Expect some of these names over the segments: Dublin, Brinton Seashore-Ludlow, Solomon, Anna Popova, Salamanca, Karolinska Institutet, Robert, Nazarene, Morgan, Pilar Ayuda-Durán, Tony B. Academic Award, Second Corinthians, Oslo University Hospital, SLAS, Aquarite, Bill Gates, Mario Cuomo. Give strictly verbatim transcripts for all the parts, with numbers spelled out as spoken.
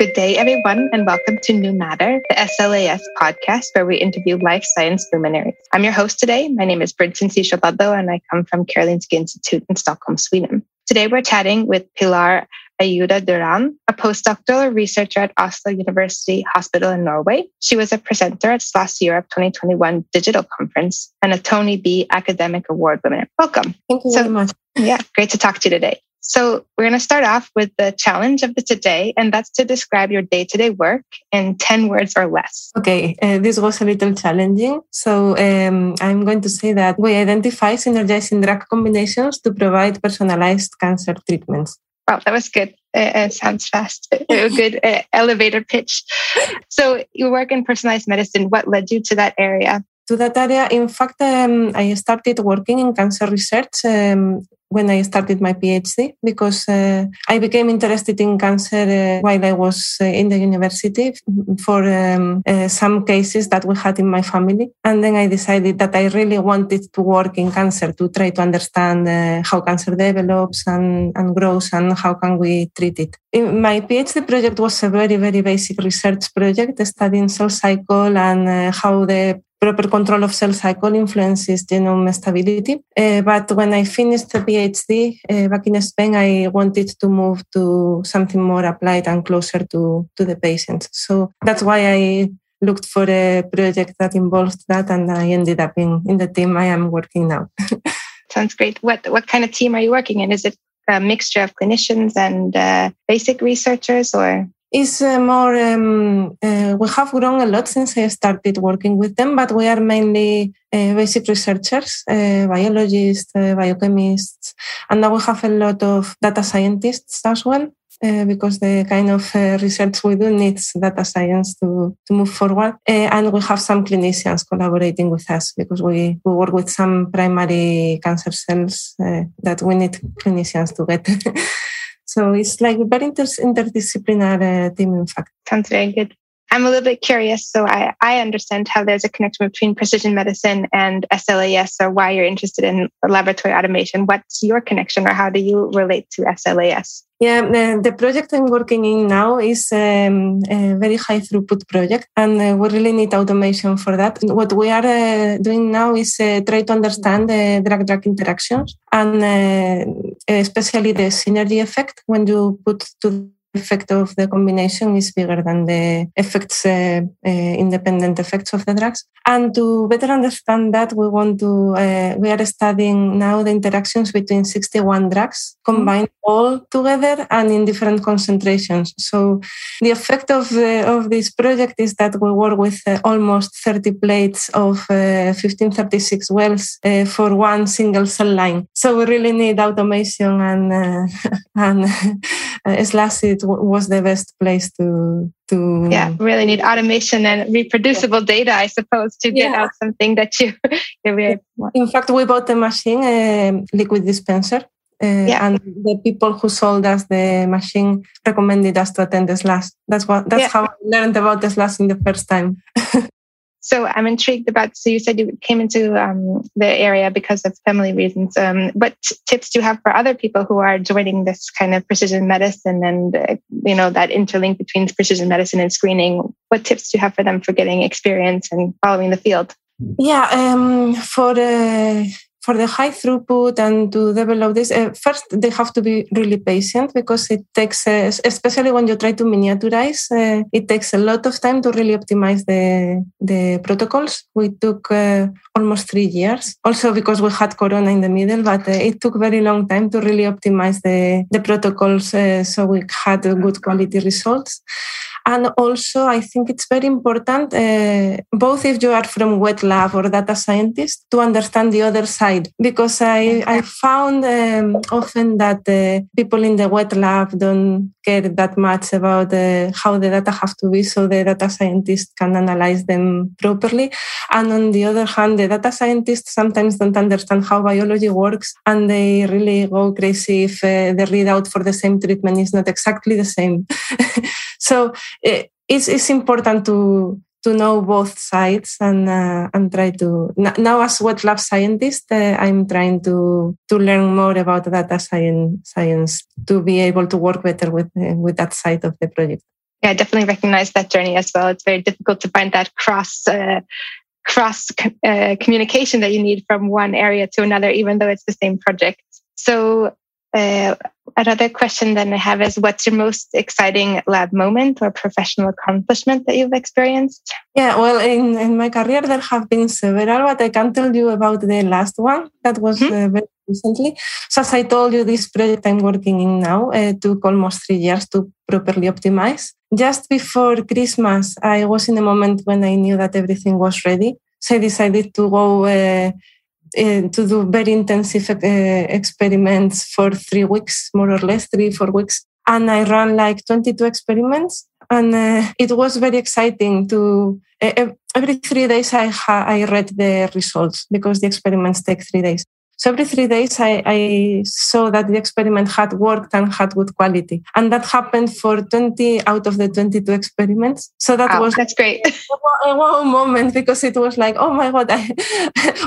Good day, everyone, and welcome to New Matter, the S L A S podcast where we interview life science luminaries. I'm your host today. My name is Brinton Seashore-Ludlow, and I come from Karolinska Institutet in Stockholm, Sweden. Today, we're chatting with Pilar Ayuda-Durán, a postdoctoral researcher at Oslo University Hospital in Norway. She was a presenter at SLAS Europe twenty twenty-one Digital Conference and a Tony B. Academic Award winner. Welcome. Thank you so much. Yeah, great to talk to you today. So we're going to start off with the challenge of the today, and that's to describe your day-to-day work in ten words or less. Okay, uh, this was a little challenging. So um, I'm going to say that we identify synergizing drug combinations to provide personalized cancer treatments. Wow, that was good. Uh, it sounds fast. A good uh, elevator pitch. So you work in personalized medicine. What led you to that area? To that area, in fact, um, I started working in cancer research um, when I started my PhD because uh, I became interested in cancer uh, while I was uh, in the university for um, uh, some cases that we had in my family. And then I decided that I really wanted to work in cancer to try to understand uh, how cancer develops and, and grows and how can we treat it. My PhD project was a very, very basic research project studying cell cycle and uh, how the proper control of cell cycle influences genome stability. Uh, but when I finished the PhD uh, back in Spain, I wanted to move to something more applied and closer to, to the patients. So that's why I looked for a project that involved that, and I ended up in, in the team I am working now. Sounds great. What, what kind of team are you working in? Is it a mixture of clinicians and uh, basic researchers, or...? Is uh, more, um, uh, we have grown a lot since I started working with them, but we are mainly uh, basic researchers, uh, biologists, uh, biochemists, and now we have a lot of data scientists as well, uh, because the kind of uh, research we do needs data science to, to move forward. Uh, and we have some clinicians collaborating with us because we, we work with some primary cancer cells uh, that we need clinicians to get. So it's like a very inter- interdisciplinary uh, team, in fact. Sounds very good. I'm a little bit curious. So I, I understand how there's a connection between precision medicine and S L A S, or why you're interested in laboratory automation. What's your connection, or how do you relate to S L A S? Yeah, uh, the project I'm working in now is um, a very high throughput project, and uh, we really need automation for that. What we are uh, doing now is uh, try to understand the drug-drug interactions, and uh, especially the synergy effect when you put to effect of the combination is bigger than the effects, uh, uh, independent effects of the drugs. And to better understand that, we want to, uh, we are studying now the interactions between sixty-one drugs combined mm-hmm. all together and in different concentrations. So the effect of uh, of this project is that we work with uh, almost thirty plates of uh, fifteen thirty-six wells uh, for one single cell line. So we really need automation, and uh, and uh, SLAS it was the best place to to yeah really need automation and reproducible data, I suppose, to get yeah. out something that you, you really want. In fact, we bought a machine, a liquid dispenser, uh, yeah. and the people who sold us the machine recommended us to attend the SLAS. That's what that's yeah. how I learned about the SLAS in the first time. So I'm intrigued about, so you said you came into um, the area because of family reasons. Um, what t- tips do you have for other people who are joining this kind of precision medicine and, uh, you know, that interlink between precision medicine and screening? What tips do you have for them for getting experience and following the field? Yeah, um, for the... For the high throughput and to develop this, uh, first they have to be really patient because it takes, uh, especially when you try to miniaturize, uh, it takes a lot of time to really optimize the the protocols. We took uh, almost three years, also because we had Corona in the middle, but uh, it took very long time to really optimize the, the protocols uh, so we had good quality results. And also, I think it's very important, uh, both if you are from wet lab or data scientist, to understand the other side. Because I, I found um, often that uh, people in the wet lab don't care that much about uh, how the data have to be, so the data scientist can analyze them properly. And on the other hand, the data scientists sometimes don't understand how biology works, and they really go crazy if uh, the readout for the same treatment is not exactly the same. So it's it's important to to know both sides and uh, and try to now as wet lab scientist uh, I'm trying to to learn more about data science science to be able to work better with uh, with that side of the project. Yeah, I definitely recognize that journey as well. It's very difficult to find that cross uh, cross uh, communication that you need from one area to another, even though it's the same project. So uh, another question that I have is, what's your most exciting lab moment or professional accomplishment that you've experienced? Yeah, well, in, in my career, there have been several, but I can tell you about the last one that was mm-hmm. uh, very recently. So as I told you, this project I'm working in now uh, took almost three years to properly optimize. Just before Christmas, I was in a moment when I knew that everything was ready. So I decided to go uh, uh, to do very intensive uh, experiments for three weeks, more or less, three, four weeks. And I ran like twenty-two experiments. And uh, it was very exciting to... Uh, every three days I, ha- I read the results, because the experiments take three days. So every three days, I, I saw that the experiment had worked and had good quality. And that happened for twenty out of the twenty-two experiments. So that wow, was that's great. A wow moment, because it was like, oh my God, I,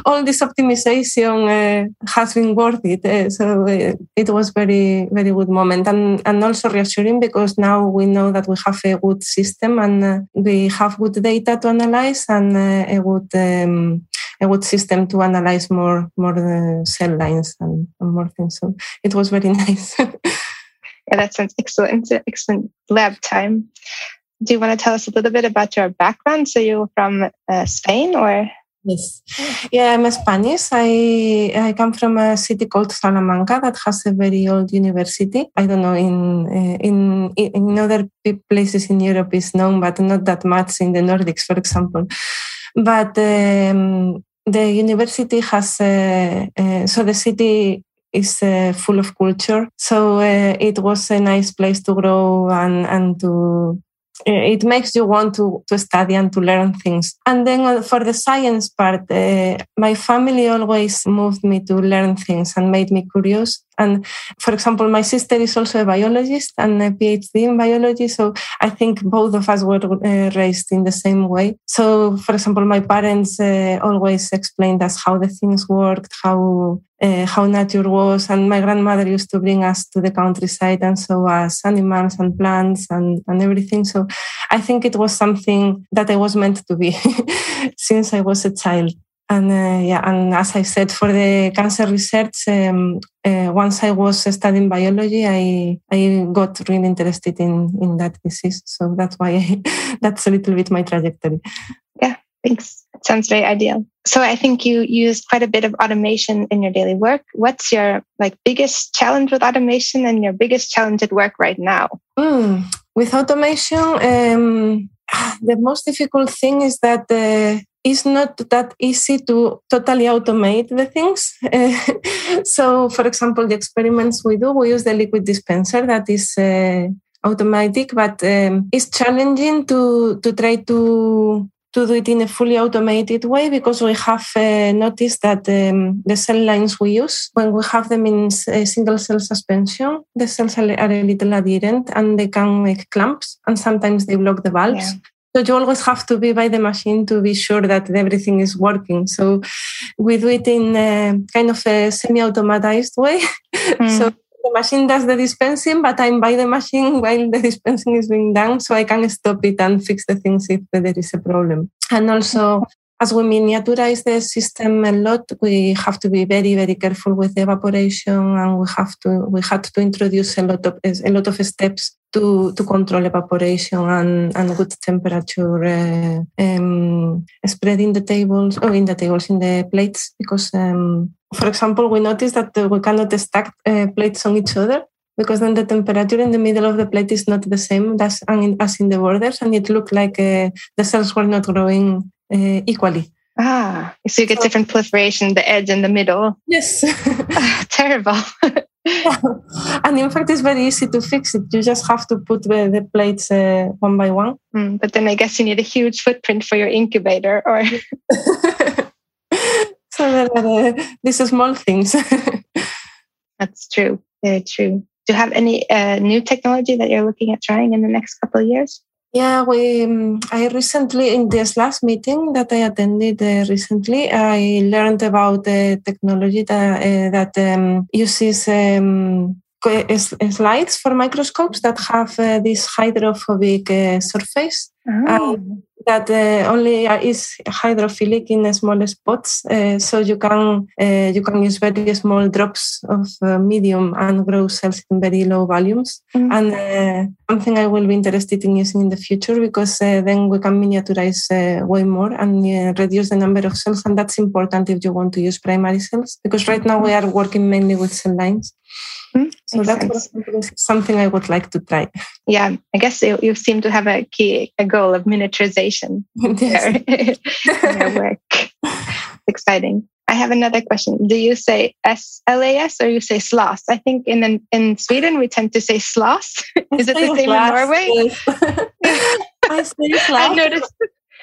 all this optimization uh, has been worth it. Uh, so uh, it was very, very good moment. And, and also reassuring, because now we know that we have a good system and uh, we have good data to analyze and uh, a good... Um, a good system to analyze more more uh, cell lines and, and more things. So it was very nice. Yeah, that sounds excellent. Excellent lab time. Do you want to tell us a little bit about your background? So you're from uh, Spain, or? Yes. Yeah, I'm Spanish. I I come from a city called Salamanca that has a very old university. I don't know, in uh, in in other places in Europe is known, but not that much in the Nordics, for example. But um, the university has, uh, uh, so the city is uh, full of culture. So uh, it was a nice place to grow and, and to, uh, it makes you want to, to study and to learn things. And then for the science part, uh, my family always moved me to learn things and made me curious. And for example, my sister is also a biologist and a PhD in biology. So I think both of us were uh, raised in the same way. So for example, my parents uh, always explained us how the things worked, how uh, how nature was. And my grandmother used to bring us to the countryside and show us animals and plants and, and everything. So I think it was something that I was meant to be since I was a child. And uh, yeah, and as I said, for the cancer research, um, uh, once I was studying biology, I I got really interested in, in that disease. So that's why I, that's a little bit my trajectory. Yeah, thanks. That sounds very ideal. So I think you use quite a bit of automation in your daily work. What's your like biggest challenge with automation and your biggest challenge at work right now? Mm, with automation, um, the most difficult thing is that. Uh, It's not that easy to totally automate the things. So, for example, the experiments we do, we use the liquid dispenser that is uh, automatic, but um, it's challenging to to try to to do it in a fully automated way, because we have uh, noticed that um, the cell lines we use, when we have them in a single cell suspension, the cells are a little adherent and they can make clumps, and sometimes they block the valves. Yeah. So you always have to be by the machine to be sure that everything is working. So we do it in a kind of a semi-automatized way. Mm. So the machine does the dispensing, but I'm by the machine while the dispensing is being done, so I can stop it and fix the things if there is a problem. And also, as we miniaturize the system a lot, we have to be very, very careful with the evaporation, and we have to we had to introduce a lot of a lot of steps to, to control evaporation and, and good temperature, uh, um, spreading the tables or oh, in the tables in the plates, because um, for example, we noticed that we cannot stack uh, plates on each other, because then the temperature in the middle of the plate is not the same as as in the borders, and it looked like uh, the cells were not growing uh, equally. Ah, so you get so, different proliferation, the edge and the middle. Yes. Oh, terrible. Yeah. And in fact, it's very easy to fix it. You just have to put the, the plates uh, one by one. Mm, but then I guess you need a huge footprint for your incubator, or so there are uh, these are small things. That's true. Very true. Do you have any uh, new technology that you're looking at trying in the next couple of years? Yeah, we. Um, I recently, in this last meeting that I attended uh, recently, I learned about the uh, technology that uh, that um, uses um, slides for microscopes that have uh, this hydrophobic uh, surface oh. um, that uh, only is hydrophilic in small spots. Uh, so you can uh, you can use very small drops of uh, medium and grow cells in very low volumes. Mm-hmm. And uh, something I will be interested in using in the future, because uh, then we can miniaturize uh, way more and uh, reduce the number of cells. And that's important if you want to use primary cells, because right now we are working mainly with cell lines. Mm-hmm. So that was something I would like to try. Yeah, I guess you, you seem to have a key a goal of miniaturization yes. in your work. It's exciting. I have another question. Do you say S L A S or you say S L A S? I think in an, in Sweden we tend to say S L A S. Is it the same S L A S in Norway? Yes. I say S L A S. I noticed.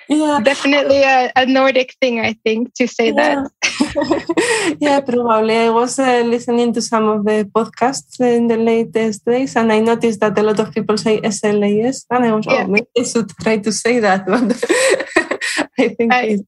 Yeah. Definitely a, a Nordic thing, I think, to say yeah. that. Yeah, probably. I was uh, listening to some of the podcasts in the latest days, and I noticed that a lot of people say S L A S, and I was yeah. oh, maybe I should try to say that. I think I,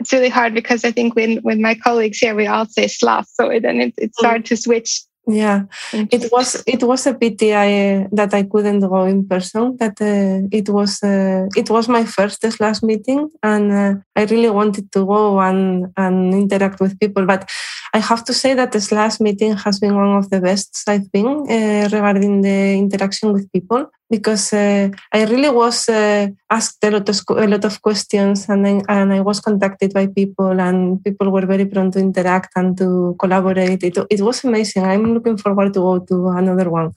it's really hard, because I think when with my colleagues here, we all say S L A S, so then it, it's mm. hard to switch. Yeah, it was it was a pity I, uh, that I couldn't go in person. That uh, it was uh, it was my first S L A S meeting, and uh, I really wanted to go and and interact with people. But I have to say that the S L A S meeting has been one of the best I've been uh, regarding the interaction with people, because uh, I really was uh, asked a lot of a lot of questions, and I, and I was contacted by people, and people were very prone to interact and to collaborate. It it was amazing. I'm looking forward to go to another one.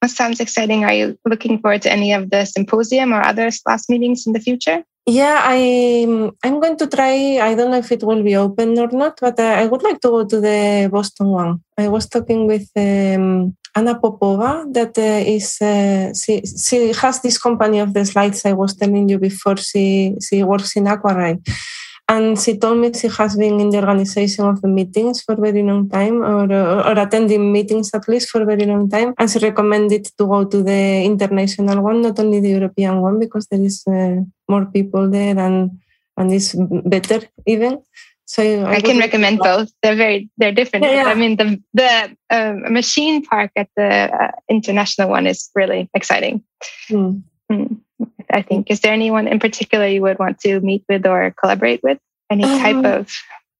That sounds exciting. Are you looking forward to any of the symposium or other S L A S meetings in the future? Yeah, I, I'm going to try. I don't know if it will be open or not, but I would like to go to the Boston one. I was talking with um, Anna Popova, that uh, is, uh, she, she has this company of the slides I was telling you before. She, she works in Aquarite. And she told me she has been in the organization of the meetings for a very long time, or, or, or attending meetings at least for a very long time. And she recommended to go to the international one, not only the European one, because there is uh, more people there and, and it's better even. So I, I can recommend both. They're very, they're different. Yeah, yeah. I mean, the the uh, machine park at the uh, international one is really exciting. Mm. Mm. I think. Is there anyone in particular you would want to meet with or collaborate with? Any type um, of?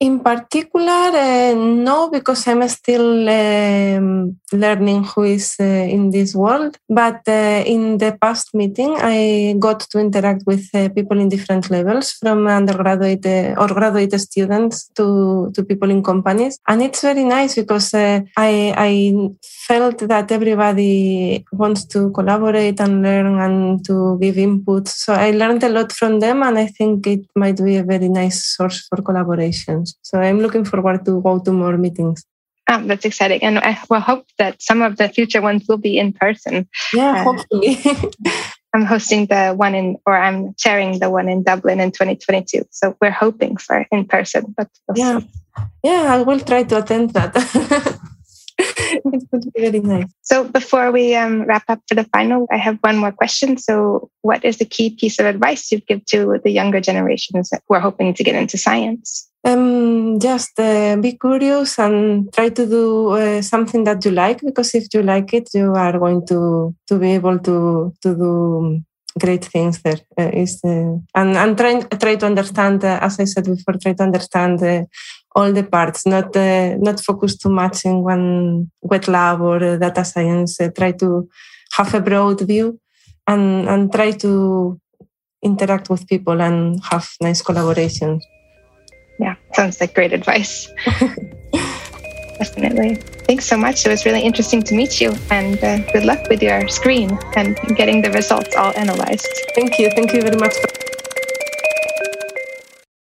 In particular, uh, no, because I'm still um, learning who is uh, in this world. But uh, in the past meeting, I got to interact with uh, people in different levels, from undergraduate uh, or graduate students to, to people in companies. And it's very nice, because uh, I, I felt that everybody wants to collaborate and learn and to give input. So I learned a lot from them, and I think it might be a very nice source for collaboration. So I'm looking forward to go to more meetings. Oh, that's exciting. And I will hope that some of the future ones will be in person. Yeah, uh, hopefully. I'm hosting the one in, or I'm chairing the one in Dublin in twenty twenty-two. So we're hoping for in person. But yeah. yeah, I will try to attend that. It would be very nice. So before we um, wrap up for the final, I have one more question. So what is the key piece of advice you'd give to the younger generations who are hoping to get into science? Um, just uh, be curious and try to do uh, something that you like, because if you like it, you are going to, to be able to, to do great things there. Uh, is, uh, and and try, try to understand, uh, as I said before, try to understand uh, all the parts, not uh, not focus too much in one wet lab or uh, data science. Uh, try to have a broad view and, and try to interact with people and have nice collaborations. Yeah, sounds like great advice. Definitely. Thanks so much. It was really interesting to meet you, and uh, good luck with your screen and getting the results all analyzed. Thank you. Thank you very much.